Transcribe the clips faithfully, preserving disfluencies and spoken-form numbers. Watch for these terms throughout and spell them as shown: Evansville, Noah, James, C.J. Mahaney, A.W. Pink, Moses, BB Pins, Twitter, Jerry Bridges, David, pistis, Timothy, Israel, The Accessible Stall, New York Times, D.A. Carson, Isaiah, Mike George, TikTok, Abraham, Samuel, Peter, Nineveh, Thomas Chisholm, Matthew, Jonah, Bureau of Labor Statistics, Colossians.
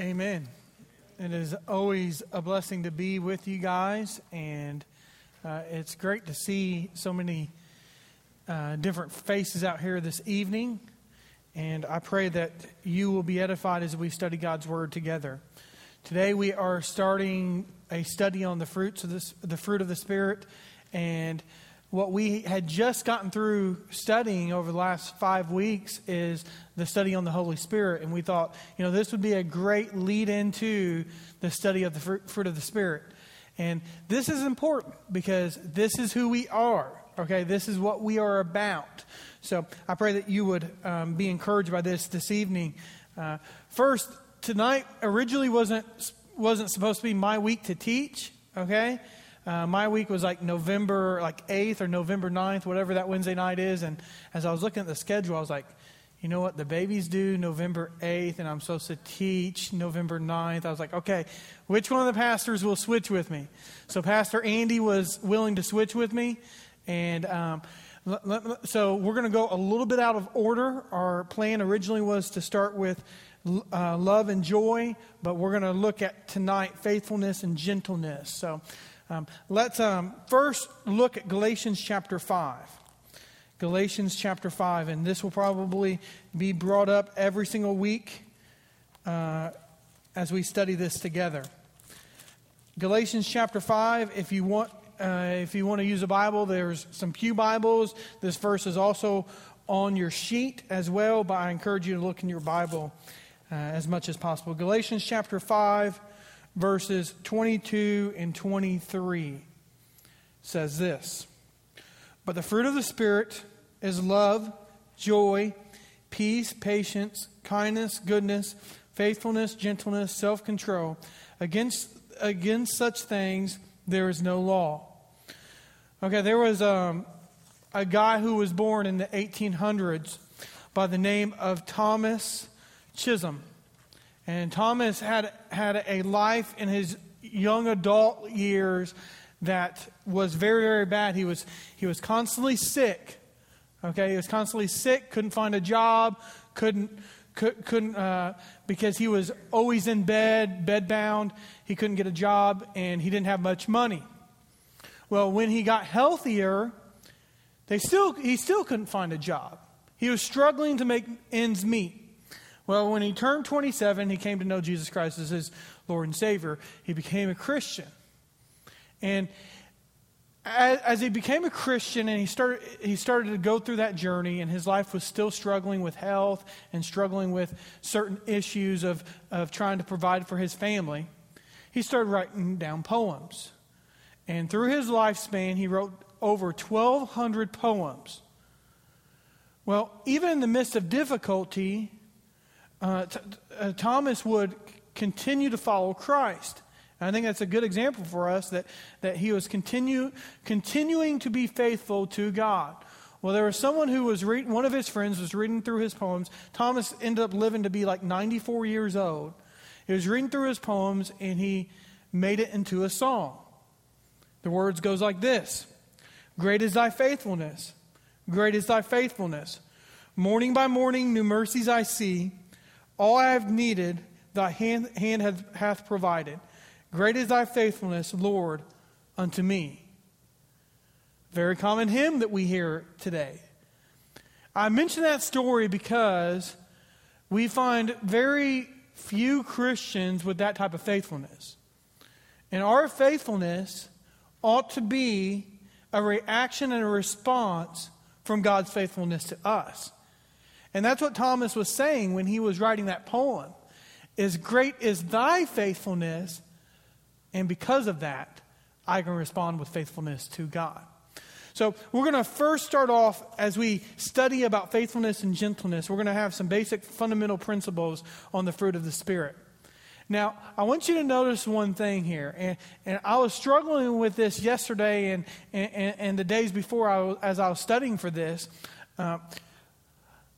Amen. It is always a blessing to be with you guys, and uh, it's great to see so many uh, different faces out here this evening, and I pray that you will be edified as we study God's Word together. Today we are starting a study on the fruits of this, the fruit of the Spirit, and what we had just gotten through studying over the last five weeks is the study on the Holy Spirit. And we thought, you know, this would be a great lead into the study of the fruit, fruit of the Spirit. And this is important because this is who we are. Okay, this is what we are about. So I pray that you would um, be encouraged by this this evening. Uh, first, tonight originally wasn't wasn't supposed to be my week to teach. Okay. Uh, my week was like November, like eighth or November ninth, whatever that Wednesday night is. And as I was looking at the schedule, I was like, you know what? The baby's due November eighth, and I'm supposed to teach November ninth. I was like, okay, which one of the pastors will switch with me? So Pastor Andy was willing to switch with me. And um, l- l- so we're going to go a little bit out of order. Our plan originally was to start with uh, love and joy, but we're going to look at tonight faithfulness and gentleness. So Um, let's um, first look at Galatians chapter five. Galatians chapter five, and this will probably be brought up every single week uh, as we study this together. Galatians chapter five, if you want uh, if you want to use a Bible, there's some pew Bibles. This verse is also on your sheet as well, but I encourage you to look in your Bible uh, as much as possible. Galatians chapter five, verses twenty-two and twenty-three says this: "But the fruit of the Spirit is love, joy, peace, patience, kindness, goodness, faithfulness, gentleness, self-control. Against against such things there is no law." Okay, there was um, a guy who was born in the eighteen hundreds by the name of Thomas Chisholm. And Thomas had had a life in his young adult years that was very, very bad. He was he was constantly sick. Okay, he was constantly sick. Couldn't find a job. Couldn't could, couldn't uh, because he was always in bed, bedbound. He couldn't get a job, and he didn't have much money. Well, when he got healthier, they still he still couldn't find a job. He was struggling to make ends meet. Well, when he turned twenty-seven, he came to know Jesus Christ as his Lord and Savior. He became a Christian. And as, as he became a Christian and he started he started to go through that journey, and his life was still struggling with health and struggling with certain issues of, of trying to provide for his family, he started writing down poems. And through his lifespan, he wrote over twelve hundred poems. Well, even in the midst of difficulty, Uh, t- uh, Thomas would continue to follow Christ. And I think that's a good example for us that, that he was continue continuing to be faithful to God. Well, there was someone who was reading, one of his friends was reading through his poems. Thomas ended up living to be like ninety-four years old. He was reading through his poems, and he made it into a song. The words goes like this: "Great is thy faithfulness, great is thy faithfulness. Morning by morning new mercies I see. All I have needed, thy hand, hand hath, hath provided. Great is thy faithfulness, Lord, unto me." Very common hymn that we hear today. I mention that story because we find very few Christians with that type of faithfulness. And our faithfulness ought to be a reaction and a response from God's faithfulness to us. And that's what Thomas was saying when he was writing that poem, is great is thy faithfulness, and because of that, I can respond with faithfulness to God. So we're going to first start off, as we study about faithfulness and gentleness, we're going to have some basic fundamental principles on the fruit of the Spirit. Now, I want you to notice one thing here, and, and I was struggling with this yesterday and, and, and the days before I was, as I was studying for this. Uh,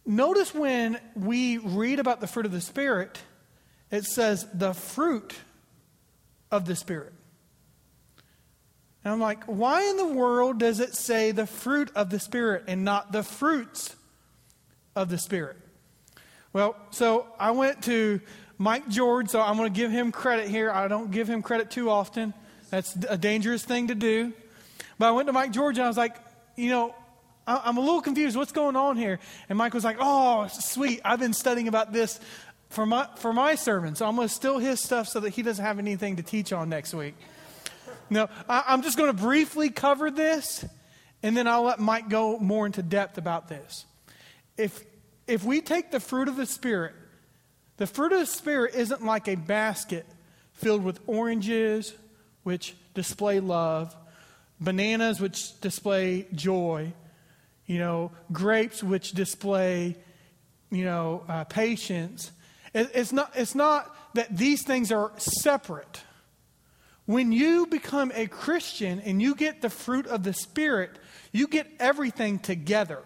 Notice when we read about the fruit of the Spirit, it says the fruit of the Spirit. And I'm like, why in the world does it say the fruit of the Spirit and not the fruits of the Spirit? Well, so I went to Mike George, so I'm going to give him credit here. I don't give him credit too often. That's a dangerous thing to do. But I went to Mike George and I was like, you know, I'm a little confused. What's going on here? And Mike was like, oh, sweet. I've been studying about this for my for my sermon. So I'm going to steal his stuff so that he doesn't have anything to teach on next week. No, I, I'm just going to briefly cover this, and then I'll let Mike go more into depth about this. If if we take the fruit of the Spirit, the fruit of the Spirit isn't like a basket filled with oranges, which display love, bananas, which display joy, you know, grapes, which display, you know, uh, patience. It, it's not, it's not that these things are separate. When you become a Christian and you get the fruit of the Spirit, you get everything together.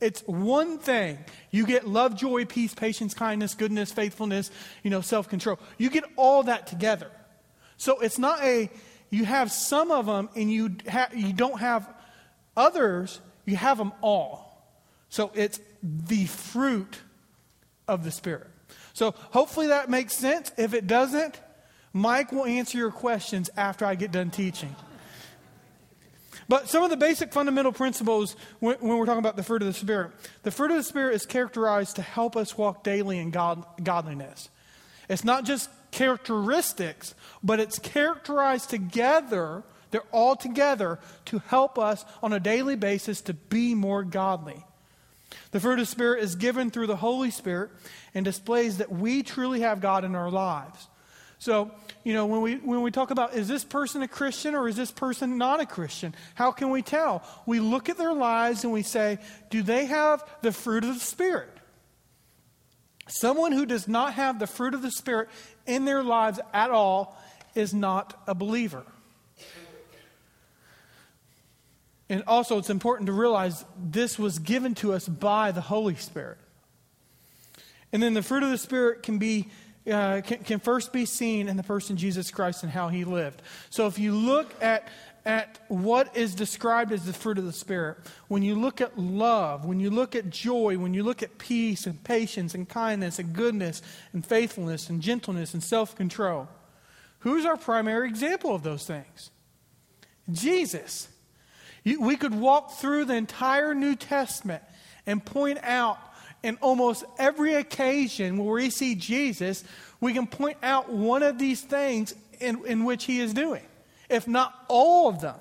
It's one thing. You get love, joy, peace, patience, kindness, goodness, faithfulness, you know, self-control. You get all that together. So it's not a, you have some of them and you ha- you don't have others. You have them all. So it's the fruit of the Spirit. So hopefully that makes sense. If it doesn't, Mike will answer your questions after I get done teaching. But some of the basic fundamental principles when, when we're talking about the fruit of the Spirit. The fruit of the Spirit is characterized to help us walk daily in God, godliness. It's not just characteristics, but it's characterized together. They're all together to help us on a daily basis to be more godly. The fruit of the Spirit is given through the Holy Spirit and displays that we truly have God in our lives. So, you know, when we when we talk about, is this person a Christian or is this person not a Christian? How can we tell? We look at their lives and we say, do they have the fruit of the Spirit? Someone who does not have the fruit of the Spirit in their lives at all is not a believer. And also, it's important to realize this was given to us by the Holy Spirit. And then the fruit of the Spirit can be Uh, can, can first be seen in the person Jesus Christ and how he lived. So if you look at at what is described as the fruit of the Spirit, when you look at love, when you look at joy, when you look at peace and patience and kindness and goodness and faithfulness and gentleness and self-control, who's our primary example of those things? Jesus. You, we could walk through the entire New Testament and point out in almost every occasion where we see Jesus, we can point out one of these things in, in which he is doing, if not all of them.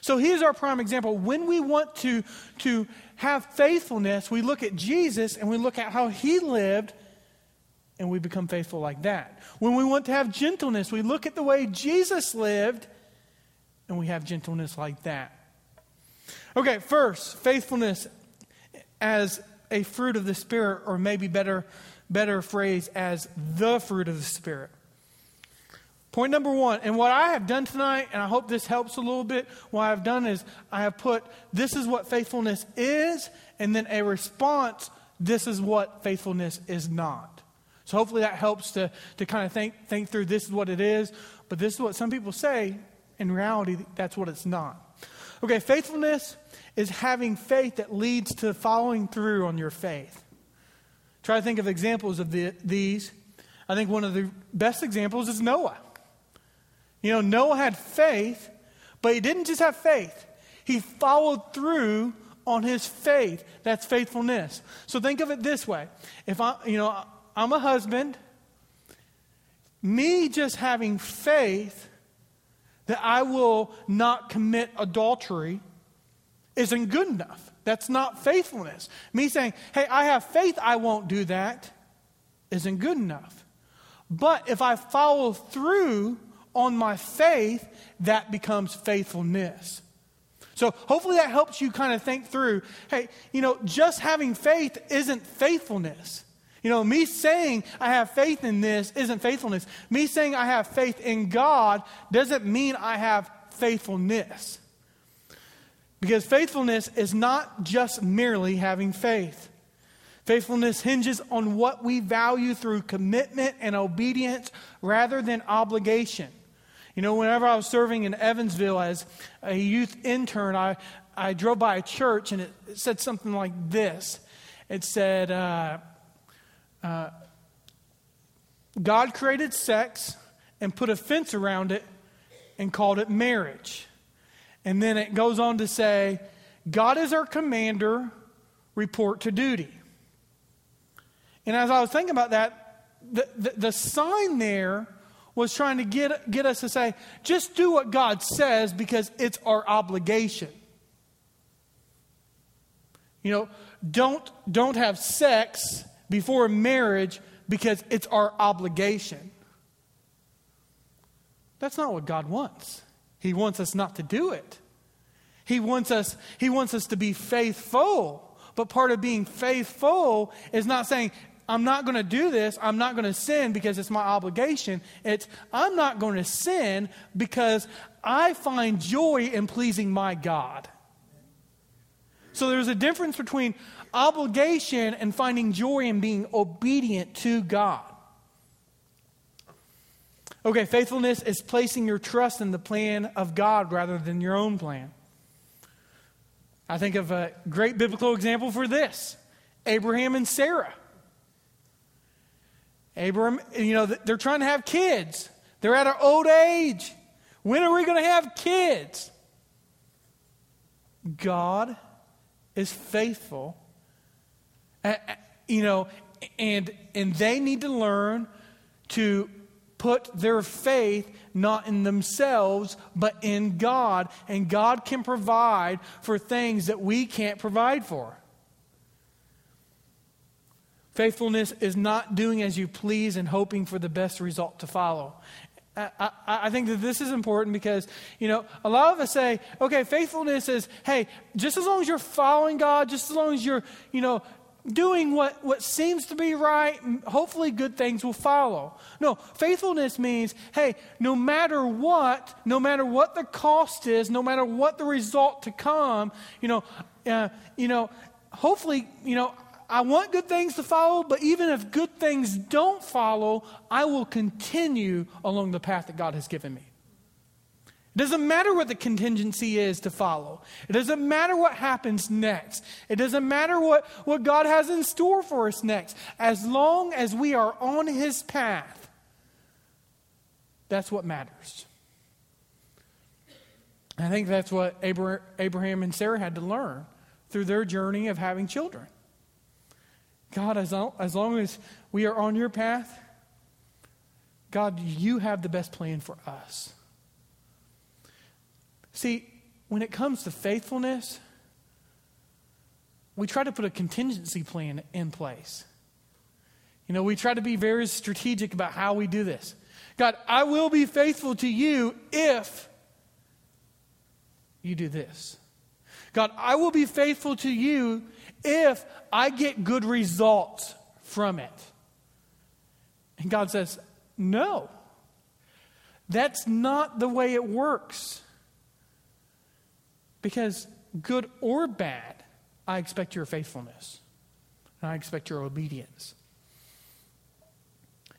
So here's our prime example. When we want to, to have faithfulness, we look at Jesus and we look at how he lived and we become faithful like that. When we want to have gentleness, we look at the way Jesus lived and we have gentleness like that. Okay, first, faithfulness as a fruit of the Spirit, or maybe better, better phrase as the fruit of the Spirit. Point number one, and what I have done tonight, and I hope this helps a little bit, what I've done is I have put, this is what faithfulness is, and then a response, this is what faithfulness is not. So hopefully that helps to, to kind of think, think through this is what it is, but this is what some people say. In reality, that's what it's not. Okay, faithfulness is having faith that leads to following through on your faith. Try to think of examples of the, these. I think one of the best examples is Noah. You know, Noah had faith, but he didn't just have faith. He followed through on his faith. That's faithfulness. So think of it this way. If I, you know, I'm a husband, me just having faith that I will not commit adultery isn't good enough. That's not faithfulness. Me saying, hey, I have faith I won't do that, isn't good enough. But if I follow through on my faith, that becomes faithfulness. So hopefully that helps you kind of think through, hey, you know, just having faith isn't faithfulness. You know, me saying I have faith in this isn't faithfulness. Me saying I have faith in God doesn't mean I have faithfulness. Because faithfulness is not just merely having faith. Faithfulness hinges on what we value through commitment and obedience rather than obligation. You know, whenever I was serving in Evansville as a youth intern, I, I drove by a church and it, it said something like this. It said, uh, Uh, God created sex and put a fence around it and called it marriage. And then it goes on to say, God is our commander, report to duty. And as I was thinking about that, the, the, the sign there was trying to get, get us to say, just do what God says because it's our obligation. You know, don't, don't have sex before marriage because it's our obligation. That's not what God wants. He wants us not to do it. He wants us, he wants us to be faithful. But part of being faithful is not saying, I'm not going to do this. I'm not going to sin because it's my obligation. It's, I'm not going to sin because I find joy in pleasing my God. So there's a difference between obligation and finding joy in being obedient to God. Okay, faithfulness is placing your trust in the plan of God rather than your own plan. I think of a great biblical example for this. Abraham and Sarah. Abraham, you know, they're trying to have kids. They're at an old age. When are we going to have kids? God is faithful. Uh, you know, and and they need to learn to put their faith not in themselves, but in God. And God can provide for things that we can't provide for. Faithfulness is not doing as you please and hoping for the best result to follow. I, I, I think that this is important because, you know, a lot of us say, okay, faithfulness is, hey, just as long as you're following God, just as long as you're, you know, doing what, what seems to be right, hopefully good things will follow. No, faithfulness means, hey, no matter what, no matter what the cost is, no matter what the result to come, you know, uh, you know, hopefully, you know, I want good things to follow, but even if good things don't follow, I will continue along the path that God has given me. It doesn't matter what the contingency is to follow. It doesn't matter what happens next. It doesn't matter what, what God has in store for us next. As long as we are on His path, that's what matters. I think that's what Abraham and Sarah had to learn through their journey of having children. God, as long, as long as we are on your path, God, you have the best plan for us. See, when it comes to faithfulness, we try to put a contingency plan in place. You know, we try to be very strategic about how we do this. God, I will be faithful to you if you do this. God, I will be faithful to you if I get good results from it. And God says, no, that's not the way it works. Because good or bad, I expect your faithfulness. And I expect your obedience.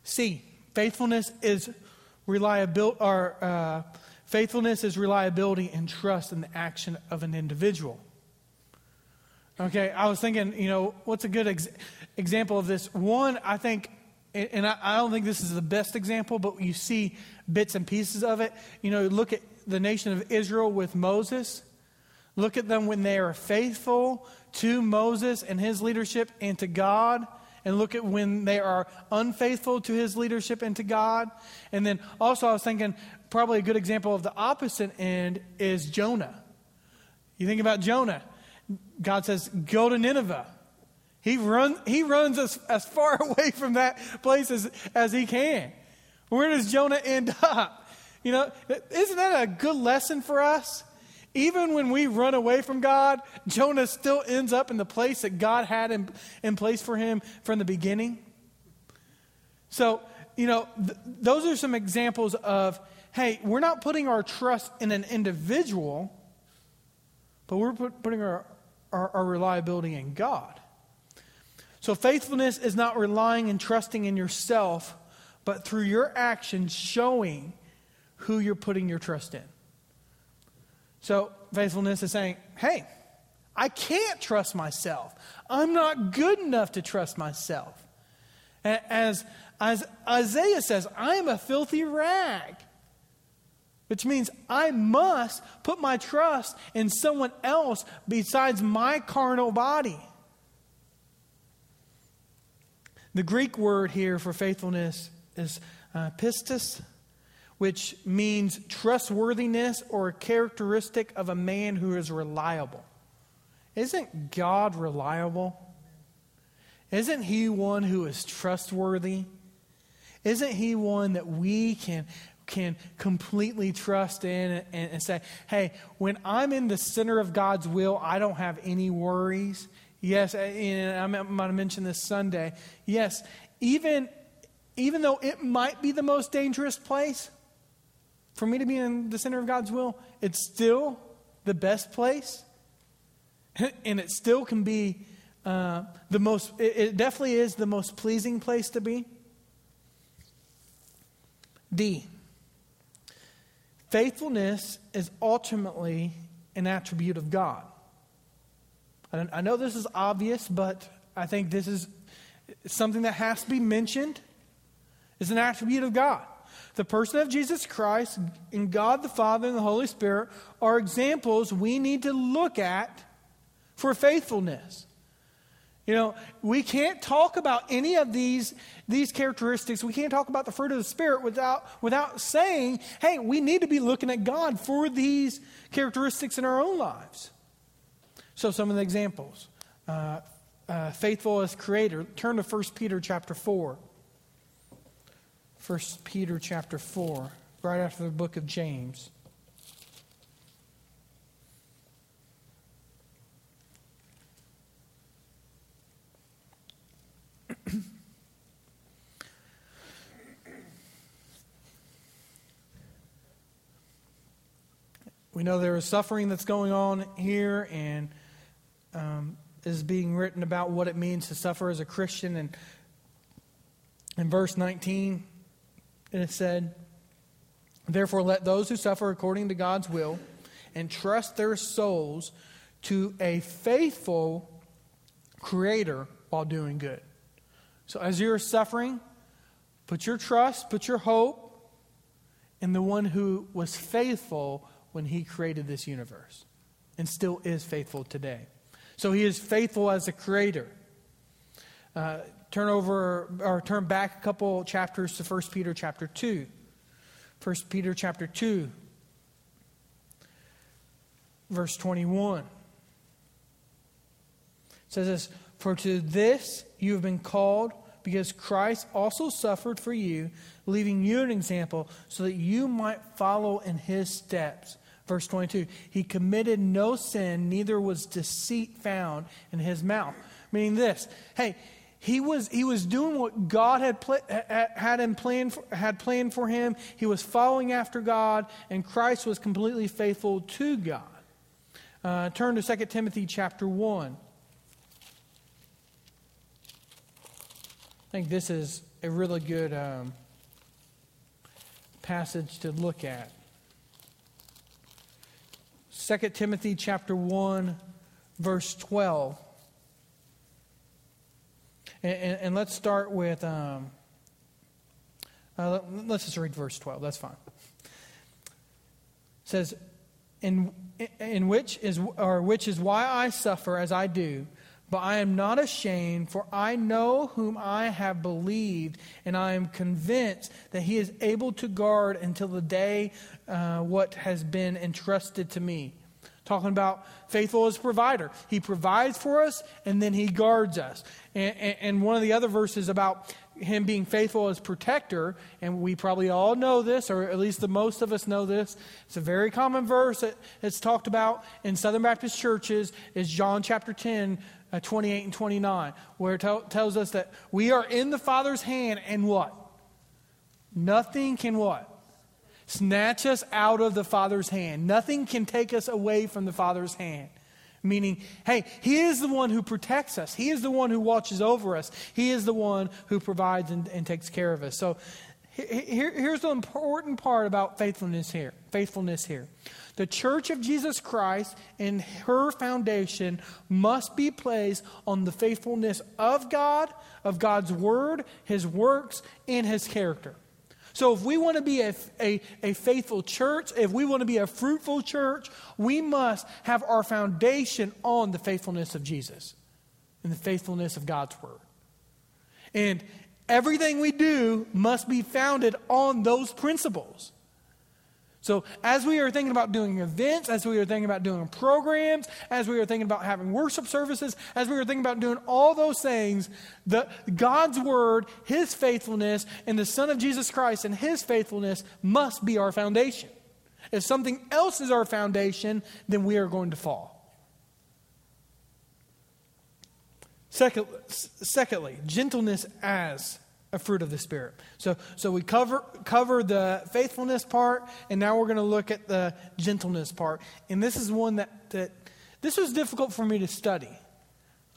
See, faithfulness is reliability, or, uh, faithfulness is reliability and trust in the action of an individual. Okay, I was thinking, you know, what's a good ex- example of this? One, I think, and I, I don't think this is the best example, but you see bits and pieces of it. You know, look at the nation of Israel with Moses. Look at them when they are faithful to Moses and his leadership and to God. And look at when they are unfaithful to his leadership and to God. And then also I was thinking probably a good example of the opposite end is Jonah. You think about Jonah. God says, go to Nineveh. He, run, he runs as, as far away from that place as, as he can. Where does Jonah end up? You know, isn't that a good lesson for us? Even when we run away from God, Jonah still ends up in the place that God had in, in place for him from the beginning. So, you know, th- those are some examples of, hey, we're not putting our trust in an individual, but we're put, putting our, our, our reliability in God. So faithfulness is not relying and trusting in yourself, but through your actions showing who you're putting your trust in. So faithfulness is saying, hey, I can't trust myself. I'm not good enough to trust myself. As, as Isaiah says, I am a filthy rag, which means I must put my trust in someone else besides my carnal body. The Greek word here for faithfulness is uh, pistis, which means trustworthiness or a characteristic of a man who is reliable. Isn't God reliable? Isn't he one who is trustworthy? Isn't he one that we can, can completely trust in and, and, and say, hey, when I'm in the center of God's will, I don't have any worries. Yes, and I might have mentioned this Sunday. Yes, even, even though it might be the most dangerous place for me to be in the center of God's will, it's still the best place. And it still can be uh, the most, it, it definitely is the most pleasing place to be. D, faithfulness is ultimately an attribute of God. I, I know this is obvious, but I think this is something that has to be mentioned. It's an attribute of God. The person of Jesus Christ and God the Father and the Holy Spirit are examples we need to look at for faithfulness. You know, we can't talk about any of these, these characteristics. We can't talk about the fruit of the Spirit without, without saying, hey, we need to be looking at God for these characteristics in our own lives. So some of the examples. Uh, uh, faithful as creator. Turn to First Peter chapter four. First Peter chapter four, right after the book of James. We know there is suffering that's going on here, and um, is being written about what it means to suffer as a Christian. And in verse nineteen, and it said, therefore let those who suffer according to God's will entrust their souls to a faithful Creator while doing good. So as you're suffering, put your trust, put your hope in the one who was faithful when he created this universe and still is faithful today. So he is faithful as a creator. Uh, turn over or turn back a couple chapters to First Peter chapter two. First Peter chapter two, verse twenty-one. It says this, for to this you have been called, because Christ also suffered for you, leaving you an example so that you might follow in his steps. Verse twenty-two, he committed no sin, neither was deceit found in his mouth. Meaning this, hey, he was he was doing what God had pl- had him planned for, had planned for him. He was following after God, and Christ was completely faithful to God. Uh, turn to Second Timothy chapter one. I think this is a really good um, passage to look at. Second Timothy chapter one, verse twelve. And, and, and let's start with, um, uh, let's just read verse twelve. That's fine. It says, in, in which is, or which is why I suffer as I do, but I am not ashamed, for I know whom I have believed, and I am convinced that he is able to guard until the day uh, what has been entrusted to me. Talking about faithful as provider. He provides for us, and then he guards us. And, and, and one of the other verses about him being faithful as protector, and we probably all know this, or at least the most of us know this. It's a very common verse that, that's talked about in Southern Baptist churches, is John chapter ten, Uh, twenty-eight and twenty-nine, where it t- tells us that we are in the Father's hand, and what? Nothing can what? Snatch us out of the Father's hand. Nothing can take us away from the Father's hand. Meaning, hey, he is the one who protects us. He is the one who watches over us. He is the one who provides and, and takes care of us. So Here, here's the important part about faithfulness here. Faithfulness here. The Church of Jesus Christ and her foundation must be placed on the faithfulness of God, of God's word, his works, and his character. So if we want to be a, a, a faithful church, if we want to be a fruitful church, we must have our foundation on the faithfulness of Jesus and the faithfulness of God's word. And everything we do must be founded on those principles. So as we are thinking about doing events, as we are thinking about doing programs, as we are thinking about having worship services, as we are thinking about doing all those things, the God's word, his faithfulness, and the Son of Jesus Christ and his faithfulness must be our foundation. If something else is our foundation, then we are going to fall. Second, secondly, gentleness as a fruit of the Spirit. So so we cover cover the faithfulness part, and now we're going to look at the gentleness part. And this is one that, that this was difficult for me to study.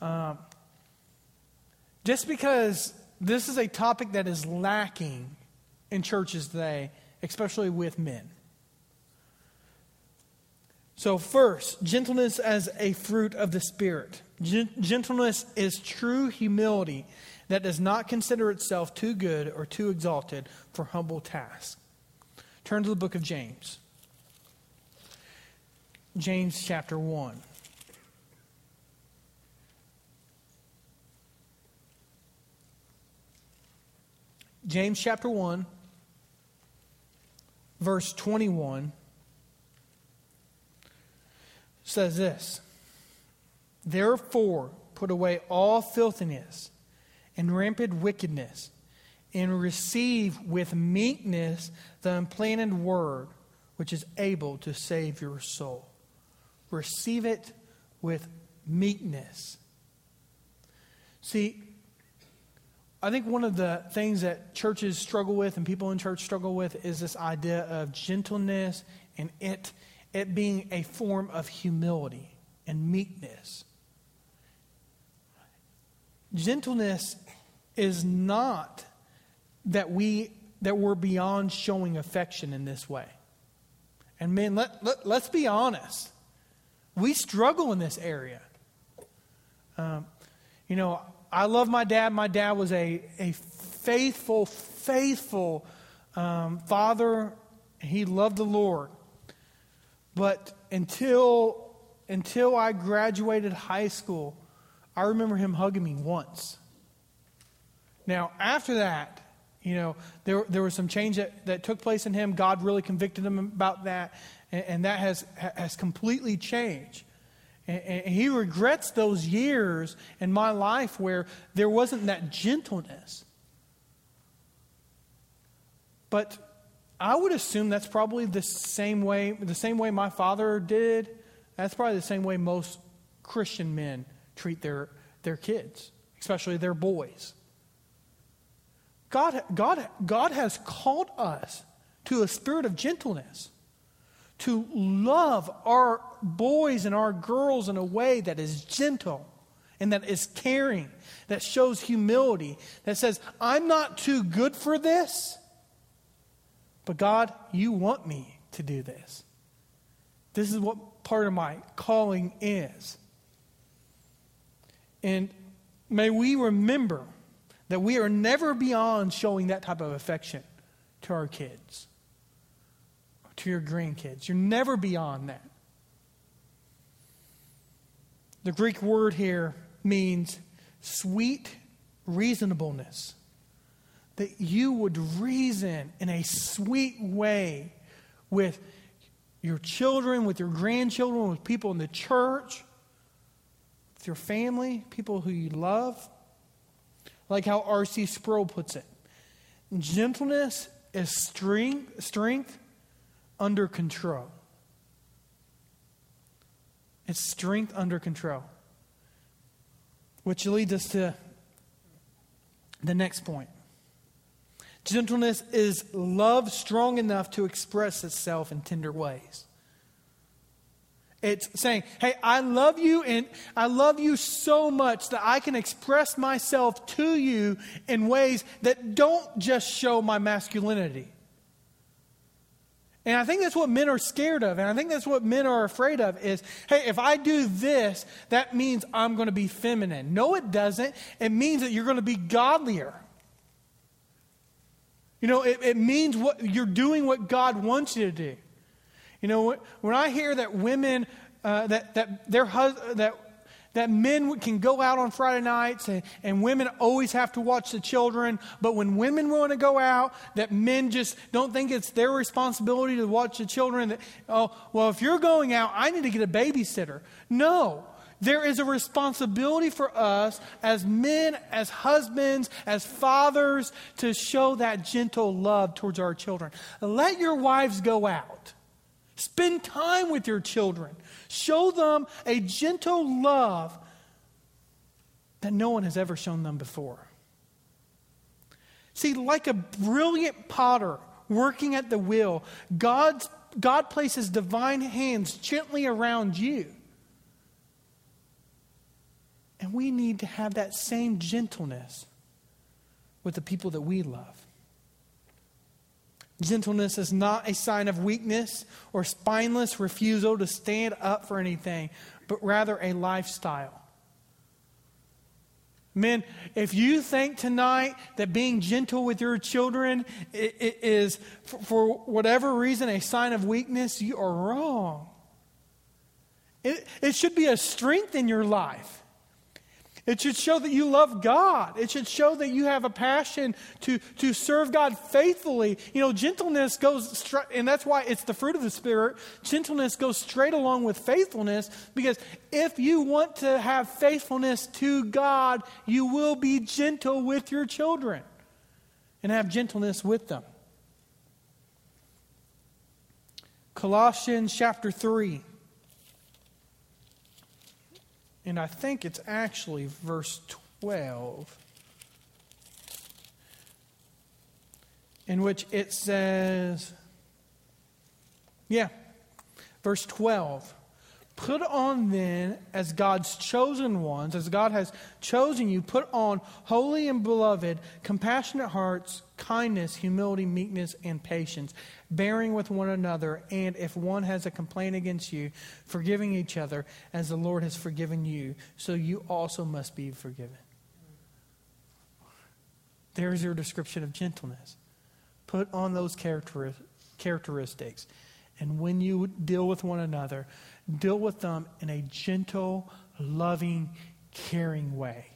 Um, just because this is a topic that is lacking in churches today, especially with men. So first, gentleness as a fruit of the Spirit. Gen- gentleness is true humility that does not consider itself too good or too exalted for humble tasks. Turn to the book of James. James chapter one. James chapter one, verse twenty-one says this. Therefore, put away all filthiness and rampant wickedness, and receive with meekness the implanted word, which is able to save your soul. Receive it with meekness. See, I think one of the things that churches struggle with and people in church struggle with is this idea of gentleness and it, it being a form of humility and meekness. Gentleness is not that we that we're beyond showing affection in this way. And man, let, let, let's be honest. We struggle in this area. Um, you know, I love my dad. My dad was a, a faithful, faithful um, father. He loved the Lord. But until until I graduated high school, I remember him hugging me once. Now, after that, you know, there there was some change that, that took place in him. God really convicted him about that. And, and that has has completely changed. And, and he regrets those years in my life where there wasn't that gentleness. But I would assume that's probably the same way, the same way my father did. That's probably the same way most Christian men treat their their kids, especially their boys. God, God, God has called us to a spirit of gentleness, to love our boys and our girls in a way that is gentle and that is caring, that shows humility, that says, I'm not too good for this, but God, you want me to do this. This is what part of my calling is. And may we remember that we are never beyond showing that type of affection to our kids, to your grandkids. You're never beyond that. The Greek word here means sweet reasonableness, that you would reason in a sweet way with your children, with your grandchildren, with people in the church, with your family, people who you love. Like how R C Sproul puts it, gentleness is strength, strength under control. It's strength under control. Which leads us to the next point. Gentleness is love strong enough to express itself in tender ways. It's saying, hey, I love you, and I love you so much that I can express myself to you in ways that don't just show my masculinity. And I think that's what men are scared of, and I think that's what men are afraid of is, hey, if I do this, that means I'm going to be feminine. No, it doesn't. It means that you're going to be godlier. You know, it, it means what you're doing what God wants you to do. You know, when I hear that women, uh, that that their hus- that that men can go out on Friday nights and, and women always have to watch the children, but when women want to go out, that men just don't think it's their responsibility to watch the children. That, oh, well, if you're going out, I need to get a babysitter. No, there is a responsibility for us as men, as husbands, as fathers, to show that gentle love towards our children. Let your wives go out. Spend time with your children. Show them a gentle love that no one has ever shown them before. See, like a brilliant potter working at the wheel, God's, God places divine hands gently around you. And we need to have that same gentleness with the people that we love. Gentleness is not a sign of weakness or spineless refusal to stand up for anything, but rather a lifestyle. Men, if you think tonight that being gentle with your children is, for whatever reason, a sign of weakness, you are wrong. It, it should be a strength in your life. It should show that you love God. It should show that you have a passion to, to serve God faithfully. You know, gentleness goes, stri- and that's why it's the fruit of the Spirit. Gentleness goes straight along with faithfulness, because if you want to have faithfulness to God, you will be gentle with your children and have gentleness with them. Colossians chapter three. And I think it's actually verse twelve, in which it says, yeah, verse twelve. Put on then, as God's chosen ones, as God has chosen you, put on holy and beloved, compassionate hearts, kindness, humility, meekness, and patience, bearing with one another, and if one has a complaint against you, forgiving each other, as the Lord has forgiven you, so you also must be forgiven. There's your description of gentleness. Put on those character- characteristics, and when you deal with one another, deal with them in a gentle, loving, caring way.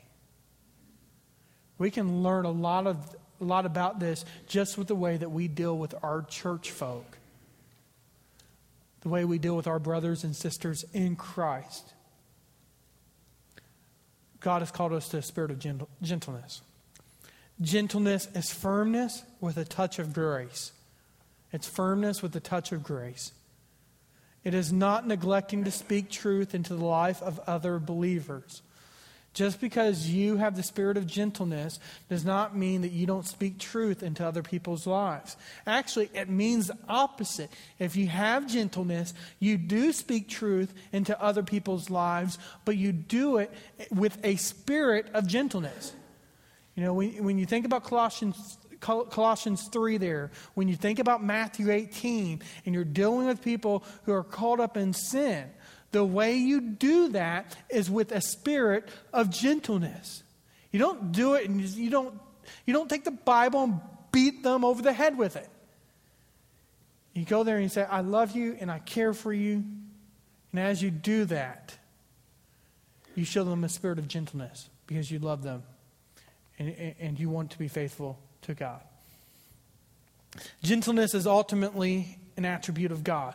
We can learn a lot of a lot about this just with the way that we deal with our church folk, the way we deal with our brothers and sisters in Christ. God has called us to a spirit of gentle, gentleness. Gentleness is firmness with a touch of grace. It's firmness with a touch of grace. It is not neglecting to speak truth into the life of other believers. Just because you have the spirit of gentleness does not mean that you don't speak truth into other people's lives. Actually, it means the opposite. If you have gentleness, you do speak truth into other people's lives, but you do it with a spirit of gentleness. You know, when, when you think about Colossians Colossians three there, when you think about Matthew eighteen, and you're dealing with people who are caught up in sin, the way you do that is with a spirit of gentleness. You don't do it, and you don't you don't take the Bible and beat them over the head with it. You go there and you say, I love you and I care for you. And as you do that, you show them a spirit of gentleness because you love them and, and you want to be faithful to God. Gentleness is ultimately an attribute of God.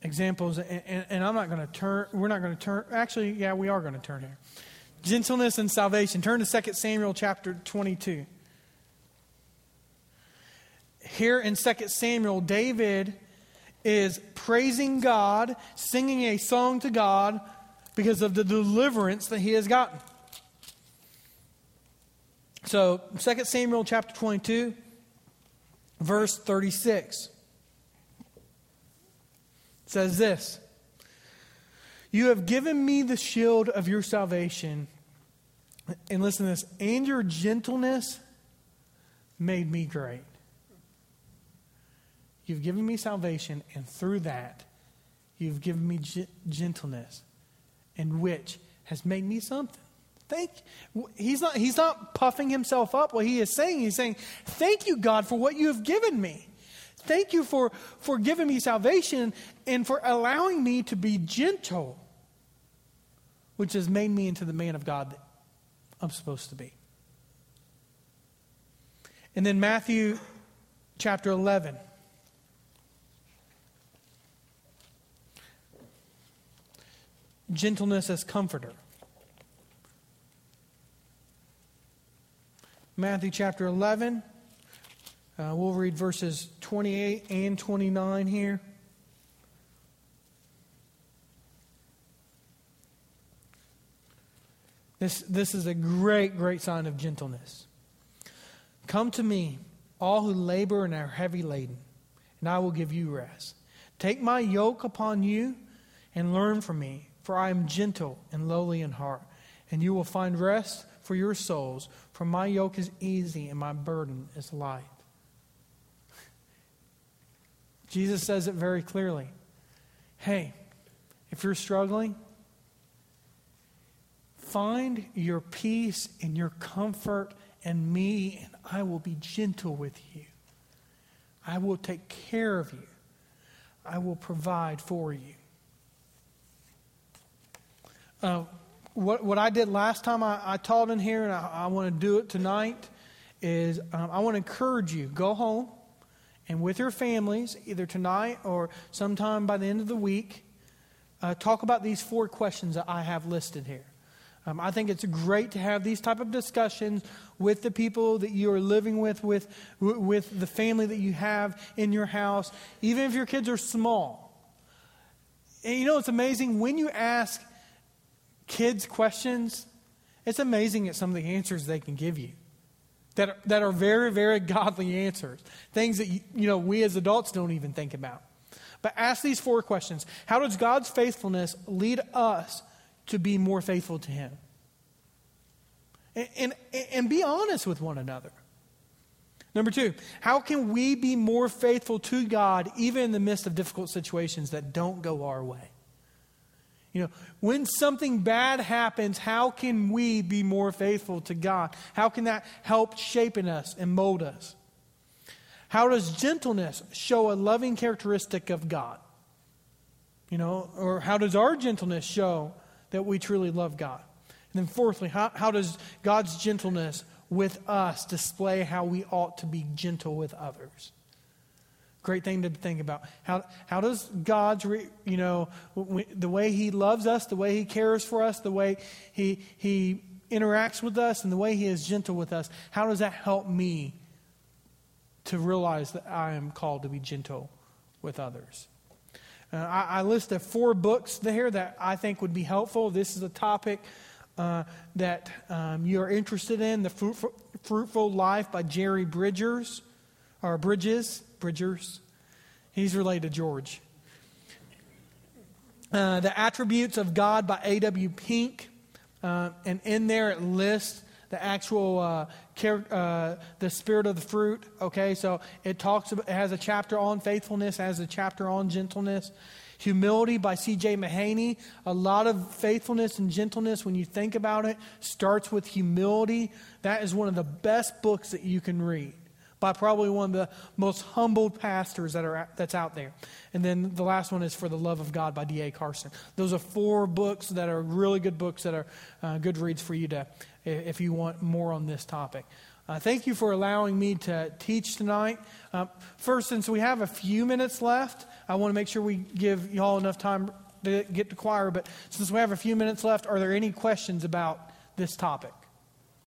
Examples, and, and, and I'm not going to turn, we're not going to turn, actually, yeah, we are going to turn here. Gentleness and salvation. Turn to Second Samuel chapter twenty-two. Here in Second Samuel, David is praising God, singing a song to God because of the deliverance that he has gotten. So, Second Samuel chapter twenty-two, verse thirty-six. says this: "You have given me the shield of your salvation." And listen to this. "And your gentleness made me great." You've given me salvation, and through that, you've given me g- gentleness, and which has made me something. Thank you. He's not, he's not puffing himself up. What he is saying, he's saying, thank you, God, for what you have given me. Thank you for, for giving me salvation and for allowing me to be gentle, which has made me into the man of God that I'm supposed to be. And then Matthew chapter eleven. Gentleness as comforter. Matthew chapter eleven. Uh, we'll read verses twenty-eight and twenty-nine here. This, this is a great, great sign of gentleness. "Come to me, all who labor and are heavy laden, and I will give you rest. Take my yoke upon you and learn from me, for I am gentle and lowly in heart, and you will find rest for your souls, for my yoke is easy and my burden is light." Jesus says it very clearly. Hey, if you're struggling, find your peace and your comfort in me, and I will be gentle with you. I will take care of you. I will provide for you. Uh, what, what I did last time I, I taught in here, and I, I want to do it tonight, is um, I want to encourage you, go home, and with your families, either tonight or sometime by the end of the week, uh, talk about these four questions that I have listed here. Um, I think it's great to have these type of discussions with the people that you are living with, with, with the family that you have in your house, even if your kids are small. And you know, it's amazing when you ask kids questions, it's amazing at some of the answers they can give you. That, that are very, very godly answers. Things that, you know, we as adults don't even think about. But ask these four questions. How does God's faithfulness lead us to be more faithful to Him? And, and, and be honest with one another. Number two, how can we be more faithful to God even in the midst of difficult situations that don't go our way? You know, when something bad happens, how can we be more faithful to God? How can that help shape in us and mold us? How does gentleness show a loving characteristic of God? You know, or how does our gentleness show that we truly love God? And then fourthly, how, how does God's gentleness with us display how we ought to be gentle with others? Great thing to think about. How how does God's, re, you know, w- w- the way He loves us, the way He cares for us, the way He He interacts with us, and the way He is gentle with us, how does that help me to realize that I am called to be gentle with others? Uh, I, I list the four books there that I think would be helpful. This is a topic uh, that um, you are interested in, The Fruitful, Fruitful Life by Jerry Bridges, or Bridges. Bridgers. He's related to George. Uh, the Attributes of God by A W Pink. Uh, and in there it lists the actual, uh, char- uh, the spirit of the fruit. Okay, so it talks about, it has a chapter on faithfulness, has a chapter on gentleness. Humility by C J Mahaney. A lot of faithfulness and gentleness, when you think about it, starts with humility. That is one of the best books that you can read, by probably one of the most humbled pastors that are that's out there. And then the last one is For the Love of God by D A Carson. Those are four books that are really good books that are uh, good reads for you to, if you want more on this topic. Uh, thank you for allowing me to teach tonight. Uh, first, since we have a few minutes left, I want to make sure we give y'all enough time to get to choir. But since we have a few minutes left, are there any questions about this topic?